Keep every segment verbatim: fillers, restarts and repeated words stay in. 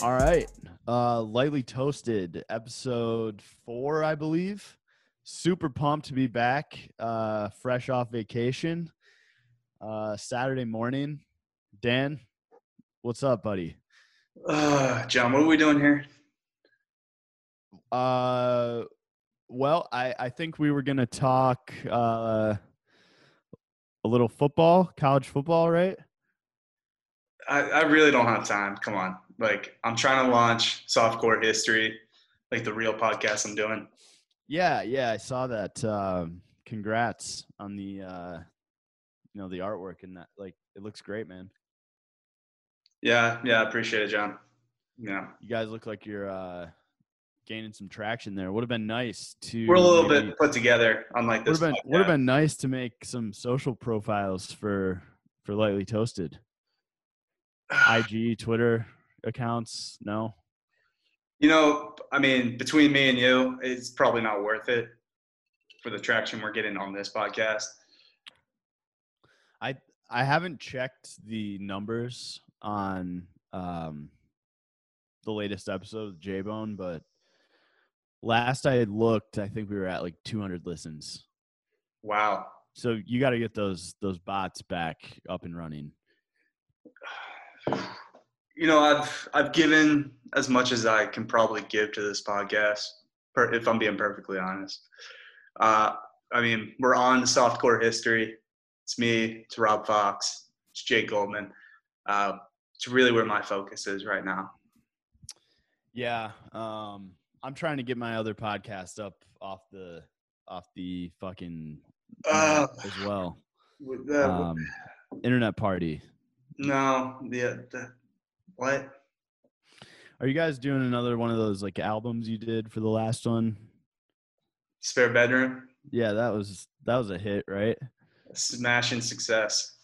All right. Uh, Lightly Toasted, episode four, I believe. Super pumped to be back, uh, fresh off vacation. Uh, Saturday morning. Dan, what's up, buddy? Uh, John, what are we doing here? Uh, well, I, I think we were going to talk uh, a little football, college football, right? I, I really don't have time. Come on. Like, I'm trying to launch Softcore History, like the real podcast I'm doing. Yeah, yeah, I saw that. Um, congrats on the, uh, you know, the artwork and that. Like, it looks great, man. Yeah, yeah, I appreciate it, John. Yeah. You guys look like you're uh, gaining some traction there. Would have been nice to. We're a little maybe, bit put together, unlike this. Would have been, would have been nice to make some social profiles for for Lightly Toasted. I G, Twitter accounts, no? You know, I mean, between me and you, it's probably not worth it for the traction we're getting on this podcast. I I haven't checked the numbers on um, the latest episode of J-Bone, but last I had looked, I think we were at like two hundred listens. Wow. So you got to get those those bots back up and running. You know, I've I've given as much as I can probably give to this podcast, per, if I'm being perfectly honest. Uh, I mean, we're on Softcore History. It's me, it's Rob Fox, it's Jake Goldman. Uh, it's really where my focus is right now. Yeah, um, I'm trying to get my other podcast up off the off the fucking uh, as well. With the, um, Internet Party. No, the, the what? Are you guys doing another one of those like albums you did for the last one? Spare Bedroom. Yeah, that was that was a hit, right? Smashing success.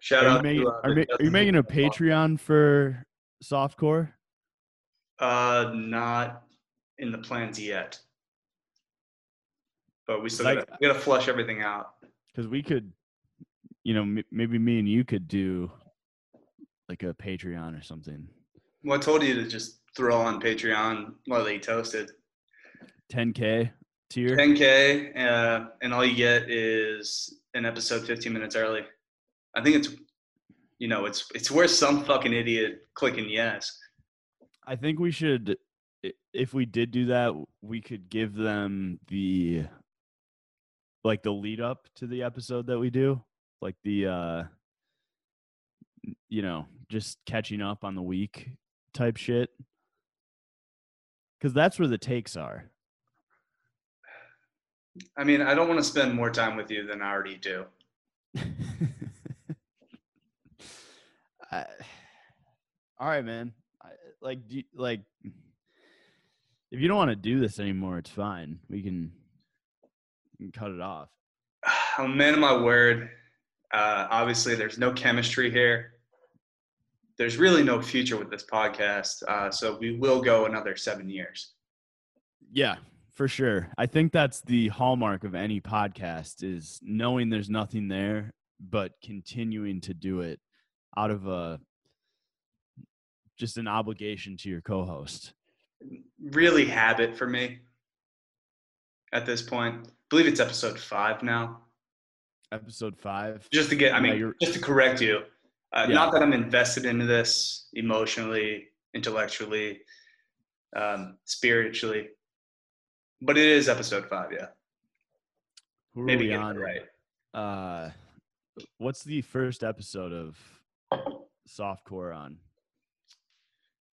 Shout are out. You making, to, uh, are, are you making a Patreon for Softcore? Uh, not in the plans yet. But we still like, gotta, we gotta flush everything out. Because we could, you know, m- maybe me and you could do like a Patreon or something. Well, I told you to just throw on Patreon Lightly Toasted. ten K tier. ten K, uh, and all you get is an episode fifteen minutes early. I think it's, you know, it's it's worth some fucking idiot clicking yes. I think we should, if we did do that, we could give them the. Like the lead up to the episode that we do, like the, uh, you know, just catching up on the week type shit. Cause that's where the takes are. I mean, I don't want to spend more time with you than I already do. I, all right, man. I, like, do, like if you don't want to do this anymore, it's fine. We can, and cut it off. I'm a man of my word. Uh, obviously, there's no chemistry here. There's really no future with this podcast. Uh, so we will go another seven years. Yeah, for sure. I think that's the hallmark of any podcast is knowing there's nothing there, but continuing to do it out of a just an obligation to your co-host. Really habit for me at this point. I believe it's episode five now. Episode five. Just to get, I mean, yeah, just to correct you. Uh, yeah. Not that I'm invested into this emotionally, intellectually, um, spiritually, but it is episode five. Yeah. Who are Maybe we get on? It right. Uh, what's the first episode of Softcore on?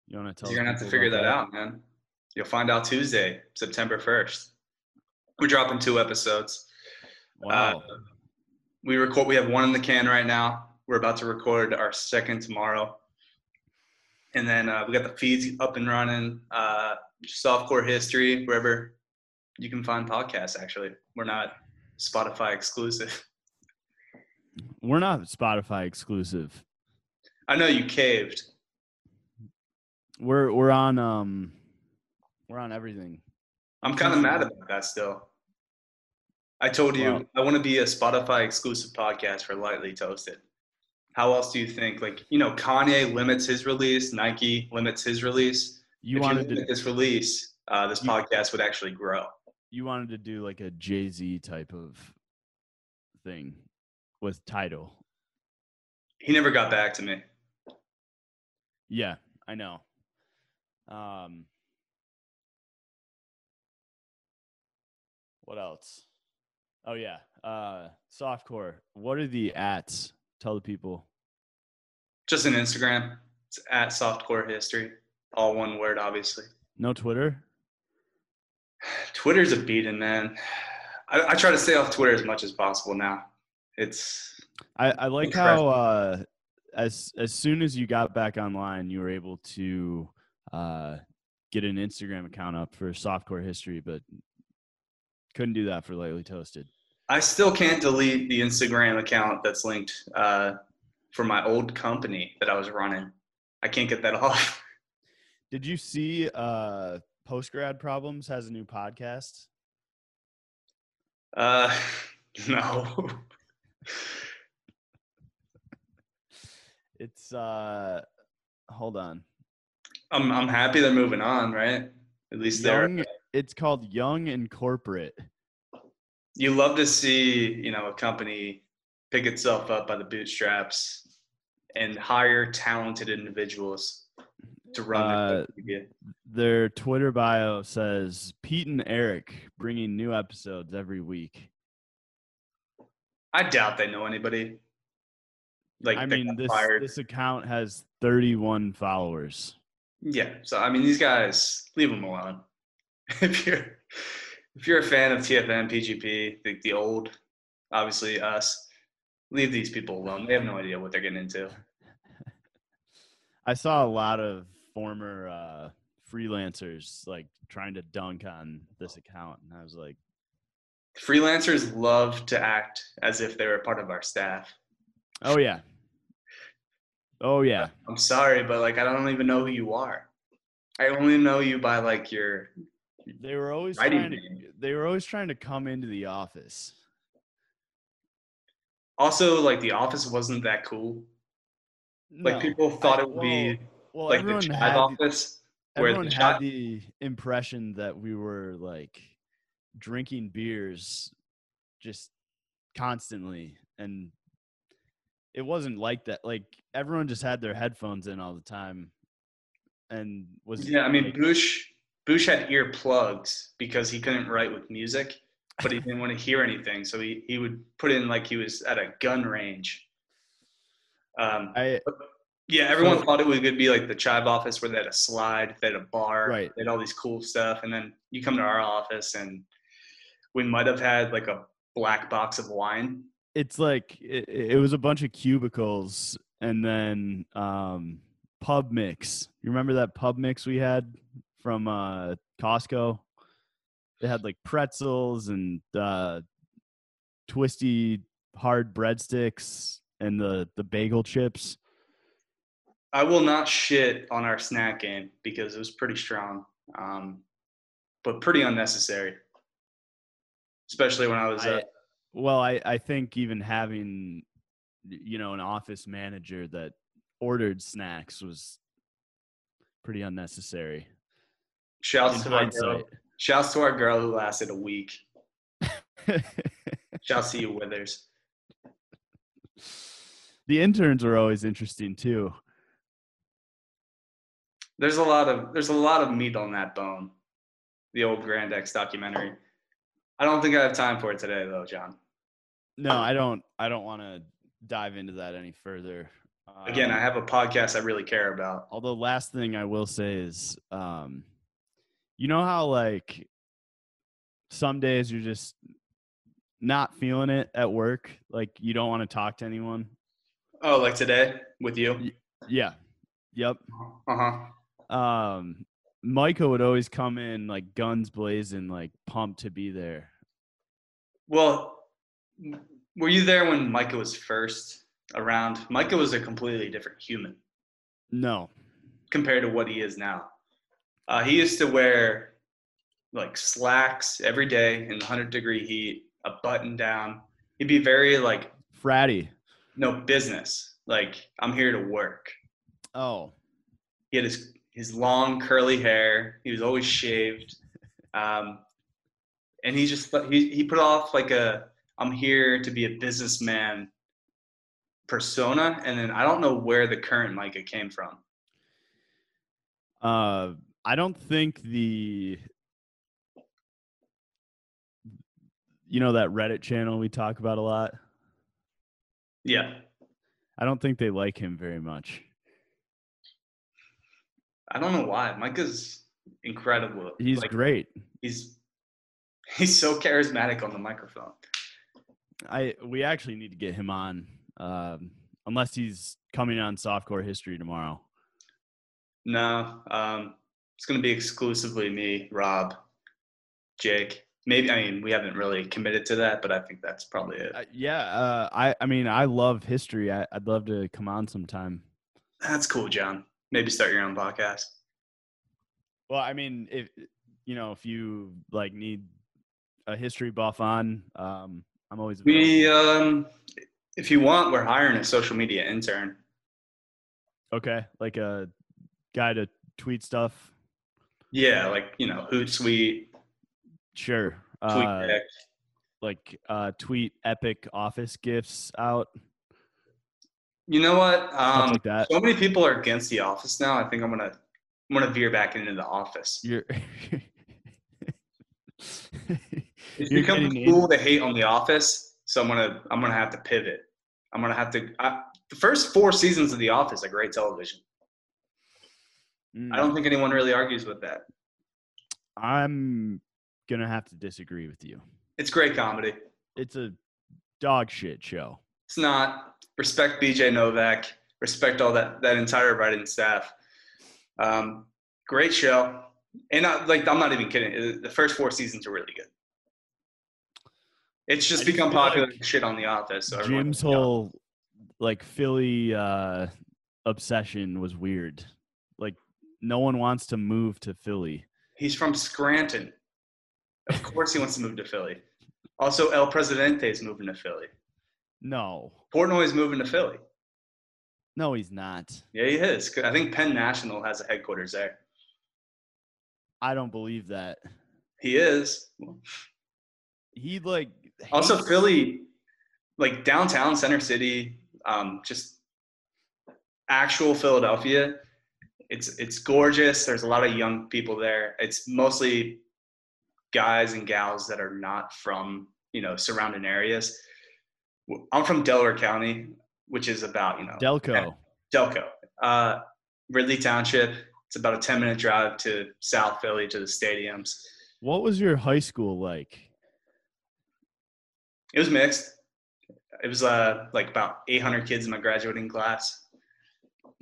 You want to tell? You're gonna have to figure that, that out, man. You'll find out Tuesday, September first. We're dropping two episodes. Wow. Uh, we record. We have one in the can right now. We're about to record our second tomorrow, and then uh, we got the feeds up and running. Uh, Softcore History, wherever you can find podcasts. Actually, we're not Spotify exclusive. We're not Spotify exclusive. I know you caved. We're we're on um we're on everything. I'm kind of mad about that still. I told you wow. I want to be a Spotify exclusive podcast for Lightly Toasted. How else do you think? Like, you know, Kanye limits his release. Nike limits his release. You if wanted you limit to this release. Uh, this you, podcast would actually grow. You wanted to do like a Jay-Z type of thing with Tidal. He never got back to me. Yeah, I know. Um, what else? Oh, yeah. Uh, Softcore. What are the ats? Tell the people. Just an Instagram. It's at Softcore History. All one word, obviously. No Twitter? Twitter's a beaten, man. I, I try to stay off Twitter as much as possible now. It's I, I like incredible. how uh, as as soon as you got back online, you were able to uh, get an Instagram account up for Softcore History, but couldn't do that for Lightly Toasted. I still can't delete the Instagram account that's linked uh, for my old company that I was running. I can't get that off. Did you see uh, Postgrad Problems has a new podcast? Uh, no. It's uh, hold on. I'm I'm happy they're moving on, right? At least Young, they're. It's called Young and Corporate. You love to see, you know, a company pick itself up by the bootstraps and hire talented individuals to run uh, their, their Twitter bio says Pete and Eric bringing new episodes every week. I doubt they know anybody. Like, I mean, this, this account has thirty-one followers. Yeah. So, I mean, these guys, leave them alone. If you're, if you're a fan of T F M, P G P, the, the old, obviously us, leave these people alone. They have no idea what they're getting into. I saw a lot of former uh, freelancers like trying to dunk on this account, and I was like, freelancers love to act as if they were part of our staff. Oh yeah. Oh yeah. I'm sorry, but like I don't even know who you are. I only know you by like your. They were always trying to, they were always trying to come into the office. Also, like the office wasn't that cool. Like no, people thought I, it would well, be well, like the Chive office. The, everyone the had Chive, the impression that we were like drinking beers just constantly, and it wasn't like that. Like everyone just had their headphones in all the time, and was yeah. Like, I mean, Bush. Bush had earplugs because he couldn't write with music, but he didn't want to hear anything. So he, he would put in like he was at a gun range. Um, I, yeah, everyone so, thought it would be like the Chive office where they had a slide, they had a bar, right. They had all these cool stuff. And then you come to our office and we might have had like a black box of wine. It's like it, it was a bunch of cubicles and then um, pub mix. You remember that pub mix we had? From uh, Costco, they had like pretzels and uh, twisty hard breadsticks and the, the bagel chips. I will not shit on our snack game because it was pretty strong, um, but pretty unnecessary, especially when I was. Uh, I, well, I, I think even having, you know, an office manager that ordered snacks was pretty unnecessary. Shouts to, our girl. Shouts to our girl who lasted a week. Shouts to you, Withers. The interns are always interesting too. There's a lot of there's a lot of meat on that bone. The old Grand X documentary. I don't think I have time for it today, though, John. No, I don't. I don't want to dive into that any further. Um, Again, I have a podcast I really care about. Although, last thing I will say is. Um, You know how, like, some days you're just not feeling it at work? Like, you don't want to talk to anyone? Oh, like today with you? Yeah. Yep. Uh-huh. Um, Michael would always come in, like, guns blazing, like, pumped to be there. Well, were you there when Michael was first? around. Micah was a completely different human. No. Compared to what he is now. Uh, he used to wear like slacks every day in the one hundred degree heat, a button down. He'd be very like fratty. No business. Like, I'm here to work. Oh. He had his his long curly hair. He was always shaved. Um, and he just he he put off like a I'm here to be a businessman persona. And then I don't know where the current Micah came from. Uh, I don't think the, you know, that Reddit channel we talk about a lot. Yeah. I don't think they like him very much. I don't know why. Micah's incredible. He's like, great. He's, he's so charismatic on the microphone. I, we actually need to get him on, um, unless he's coming on Softcore History tomorrow. No, um, it's going to be exclusively me, Rob, Jake. Maybe, I mean, we haven't really committed to that, but I think that's probably it. Uh, yeah, uh, I, I mean, I love history. I, I'd love to come on sometime. That's cool, John. Maybe start your own podcast. Well, I mean, if you know, if you like need a history buff on, um, I'm always available. We, um, if you want, we're hiring a social media intern. Okay, like a guy to tweet stuff. Yeah, like, you know, Hootsuite. Sure. Uh, like uh, tweet epic office gifts out. You know what? Um, like that. So many people are against The Office now. I think I'm gonna I'm gonna veer back into The Office. You're it's You're become cool to hate on The Office, so I'm gonna I'm gonna have to pivot. I'm gonna have to. I, the first four seasons of The Office are great television. Mm. I don't think anyone really argues with that. I'm gonna have to disagree with you. It's great comedy. It's a dog shit show. It's not. Respect B J Novak. Respect all that that entire writing staff. Um, great show. And I, like, I'm not even kidding. The first four seasons are really good. It's just I become popular like shit on The Office. So Jim's whole like Philly uh, obsession was weird. Like, no one wants to move to Philly. He's from Scranton. Of course he wants to move to Philly. Also, El Presidente is moving to Philly. No. Portnoy's moving to Philly. No, he's not. Yeah, he is. I think Penn National has a headquarters there. I don't believe that. He is. He, like... Also, hates- Philly, like, downtown Center City, um, just actual Philadelphia. It's it's gorgeous. There's a lot of young people there. It's mostly guys and gals that are not from, you know, surrounding areas. I'm from Delaware County, which is about, you know, Delco. Delco. Uh, Ridley Township. It's about a ten minute drive to South Philly, to the stadiums. What was your high school like? It was mixed. It was uh, like about eight hundred kids in my graduating class.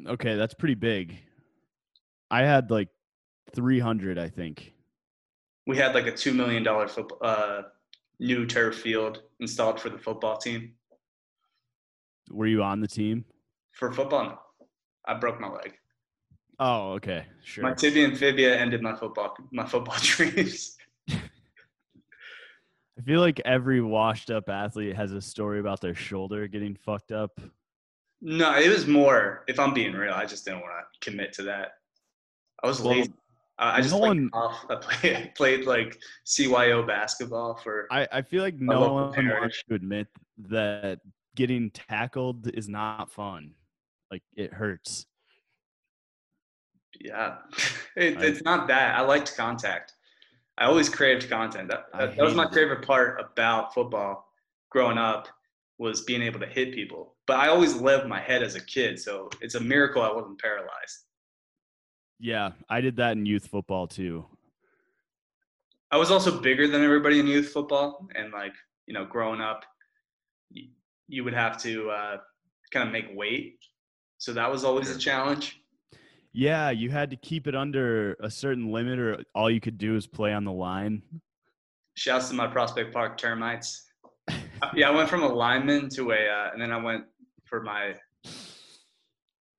Okay, that's pretty big. I had like three hundred, I think. We had like a two million dollars football, uh, new turf field installed for the football team. Were you on the team? For football, no. I broke my leg. Oh, okay. Sure. My tibia and fibia ended my football my football dreams. I feel like every washed up athlete has a story about their shoulder getting fucked up. No, it was more, if I'm being real, I just didn't want to commit to that. I was well, lazy. Uh, I just no one, off. I played, played like C Y O basketball for. I, I feel like no one parish. wants to admit that getting tackled is not fun. Like, it hurts. Yeah, it, I, it's not that. I liked contact. I always craved contact. That, that, that was my favorite part about football growing up, was being able to hit people. But I always lived my head as a kid, so it's a miracle I wasn't paralyzed. Yeah, I did that in youth football too. I was also bigger than everybody in youth football. And like, you know, growing up, you, you would have to uh, kind of make weight. So that was always a challenge. Yeah, you had to keep it under a certain limit or all you could do is play on the line. Shouts to my Prospect Park termites. Yeah, I went from a lineman to a uh, – and then I went for my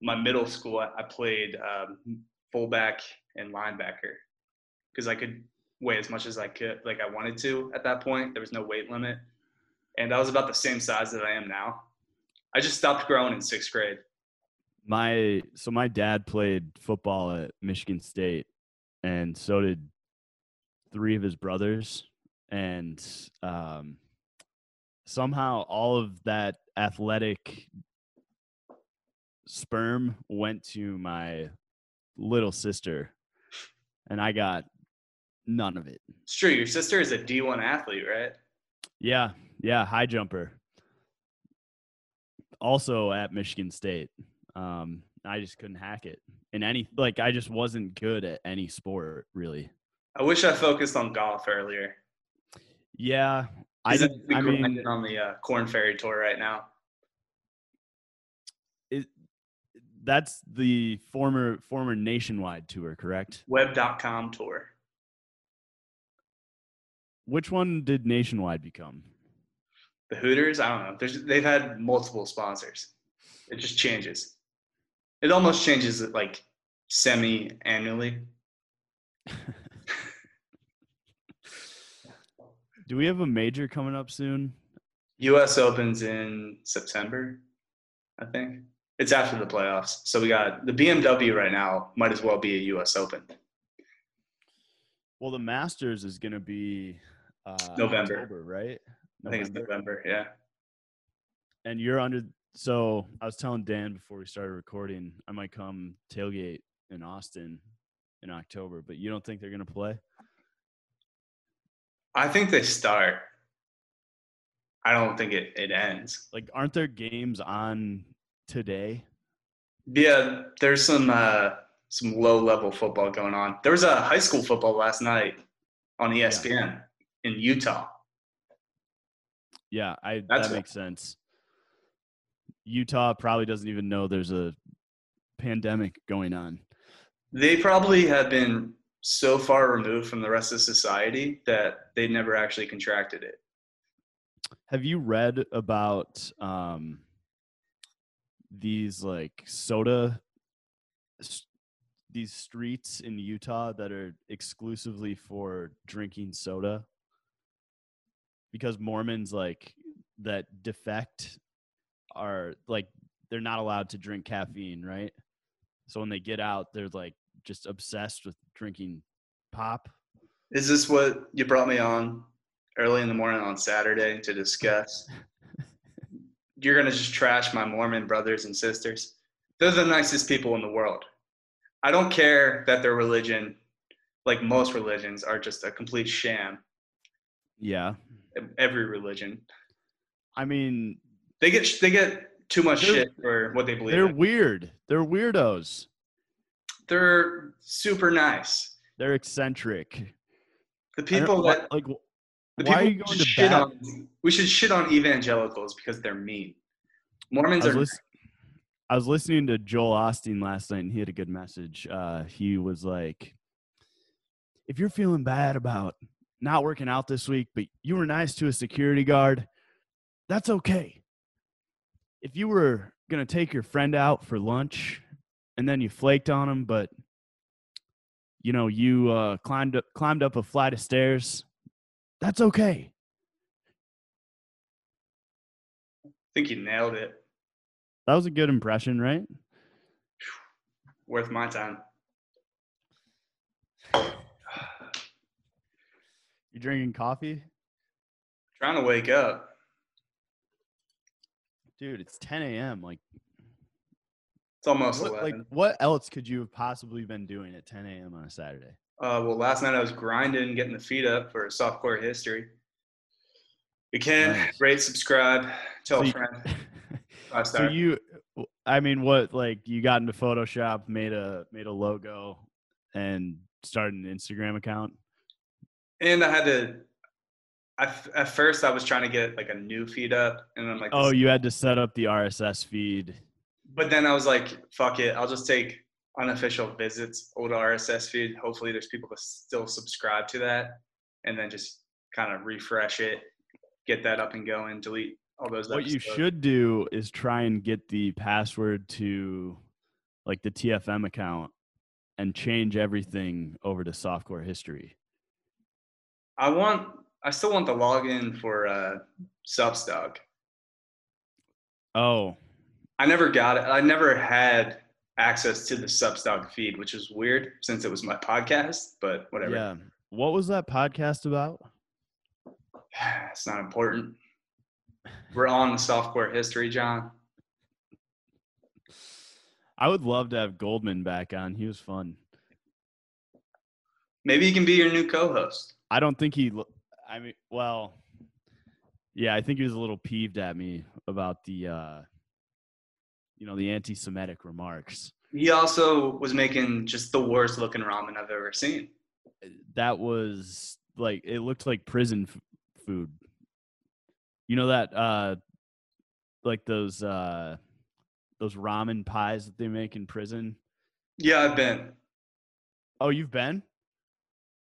my middle school, I played um, fullback and linebacker because I could weigh as much as I could, like I wanted to at that point. There was no weight limit. And I was about the same size that I am now. I just stopped growing in sixth grade. My so my dad played football at Michigan State, and so did three of his brothers. And um, somehow all of that athletic sperm went to my little sister, and I got none of it. It's true. Your sister is a D one athlete, right? Yeah. Yeah. High jumper. Also at Michigan State. Um, I just couldn't hack it in any, like, I just wasn't good at any sport really. I wish I focused on golf earlier. Yeah. I, did, I mean, on the uh, corn ferry tour right now. It, that's the former, former Nationwide tour, correct? Web dot com tour. Which one did Nationwide become? The Hooters? I don't know. There's, they've had multiple sponsors. It just changes. It almost changes it like semi-annually. Do we have a major coming up soon? U S Open's in September, I think. It's after the playoffs. So we got the B M W right now might as well be a U S Open. Well, the Masters is going to be uh, November, October, right? November. I think it's November, yeah. And you're under – so I was telling Dan before we started recording, I might come tailgate in Austin in October, but you don't think they're going to play? I think they start. I don't think it, it ends. Like, aren't there games on today? Yeah, there's some uh, some low-level football going on. There was a high school football last night on E S P N yeah. in Utah. Yeah, I, that what, makes sense. Utah probably doesn't even know there's a pandemic going on. They probably have been so far removed from the rest of society that they never actually contracted it. Have you read about um, these like soda, these streets in Utah that are exclusively for drinking soda? Because Mormons like that defect are like, they're not allowed to drink caffeine, right? So when they get out, they're like, just obsessed with drinking pop. Is this what you brought me on early in the morning on Saturday to discuss? You're going to just trash my Mormon brothers and sisters. They're the nicest people in the world. I don't care that their religion, like most religions, are just a complete sham. Yeah. Every religion. I mean. They get they get too much shit for what they believe. They're in. Weird. They're weirdos. They're super nice. They're eccentric. The people that like, the why people are you going to shit bat? on? We should shit on evangelicals because they're mean. Mormons I are. Listen, I was listening to Joel Osteen last night, and he had a good message. Uh, he was like, "If you're feeling bad about not working out this week, but you were nice to a security guard, that's okay. If you were gonna take your friend out for lunch." And then you flaked on him, but, you know, you uh, climbed, up, climbed up a flight of stairs. That's okay. I think you nailed it. That was a good impression, right? Worth my time. You drinking coffee? I'm trying to wake up. Dude, it's ten a.m. Like. It's almost what, like what else could you have possibly been doing at ten a.m. on a Saturday? Uh, well, last night I was grinding, getting the feed up for Softcore History. You can nice. rate, subscribe, tell so a friend. You, so you, I mean, what like you got into Photoshop, made a made a logo, and started an Instagram account. And I had to. I, at first, I was trying to get like a new feed up, and I'm like, oh, you had to set up the R S S feed. But then I was like, fuck it. I'll just take unofficial visits, old R S S feed. Hopefully there's people that still subscribe to that, and then just kind of refresh it, get that up and going, delete all those episodes. What you should do is try and get the password to like the T F M account and change everything over to Softcore History. I want, I still want the login for uh, Substack. Oh. I never got it. I never had access to the Substack feed, which is weird since it was my podcast, but whatever. Yeah. What was that podcast about? It's not important. We're on the Softcore History, John. I would love to have Goldman back on. He was fun. Maybe he can be your new co-host. I don't think he – I mean, well, yeah, I think he was a little peeved at me about the, uh, you know, the anti-Semitic remarks. He also was making just the worst-looking ramen I've ever seen. That was – like, it looked like prison f- food. You know that, uh, like those uh, those ramen pies that they make in prison? Yeah, I've been. Oh, you've been?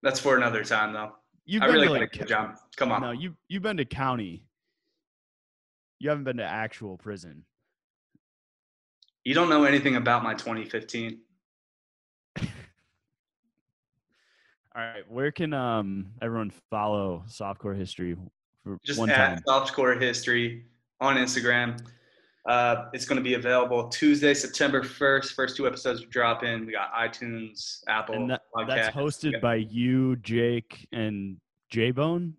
That's for another time, though. You've I been really to, like, John. Come on. No, you, you've been to county. You haven't been to actual prison. You don't know anything about my twenty fifteen. All right. Where can um everyone follow Softcore History? For Just one at time. Softcore History on Instagram. Uh, it's going to be available Tuesday, September first. First two episodes drop in. We got iTunes, Apple, and that, Podcast. That's hosted yeah. by you, Jake, and J-Bone?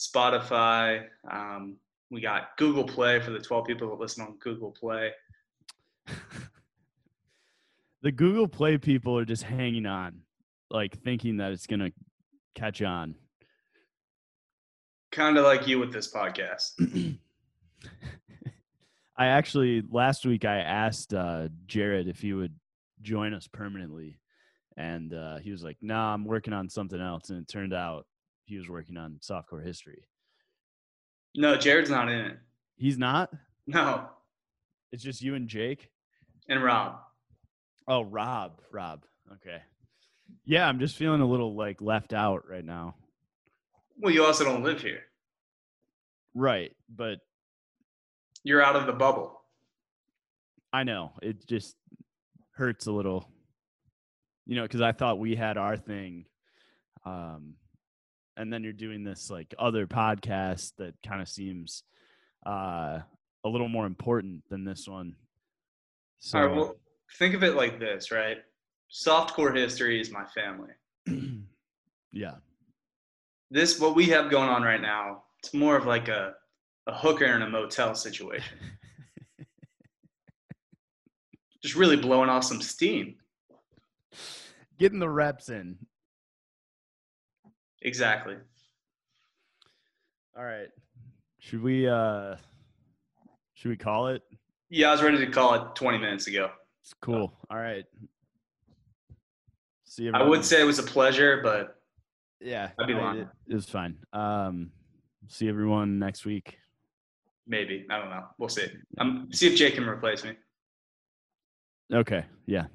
Spotify. Um, we got Google Play for the twelve people that listen on Google Play. The Google Play people are just hanging on, like thinking that it's going to catch on. Kind of like you with this podcast. I actually, last week I asked uh, Jared if he would join us permanently. And uh, he was like, no, nah, I'm working on something else. And it turned out he was working on Softcore History. No, Jared's not in it. He's not? No. It's just you and Jake? And Rob. Oh, Rob. Rob. Okay. Yeah, I'm just feeling a little like left out right now. Well, you also don't live here. Right, but... You're out of the bubble. I know. It just hurts a little. You know, because I thought we had our thing. Um, and then you're doing this, like, other podcast that kind of seems uh, a little more important than this one. So, all right, well, think of it like this, right? Softcore History is my family. Yeah. This, what we have going on right now, it's more of like a, a hooker in a motel situation. Just really blowing off some steam. Getting the reps in. Exactly. All right. Should we, uh, should we call it? Yeah, I was ready to call it twenty minutes ago. It's cool. So, all right. See you. I would say it was a pleasure, but. Yeah, I'd be lying. It, it was fine. Um, see everyone next week. Maybe. I don't know. We'll see. Um, see if Jake can replace me. Okay. Yeah.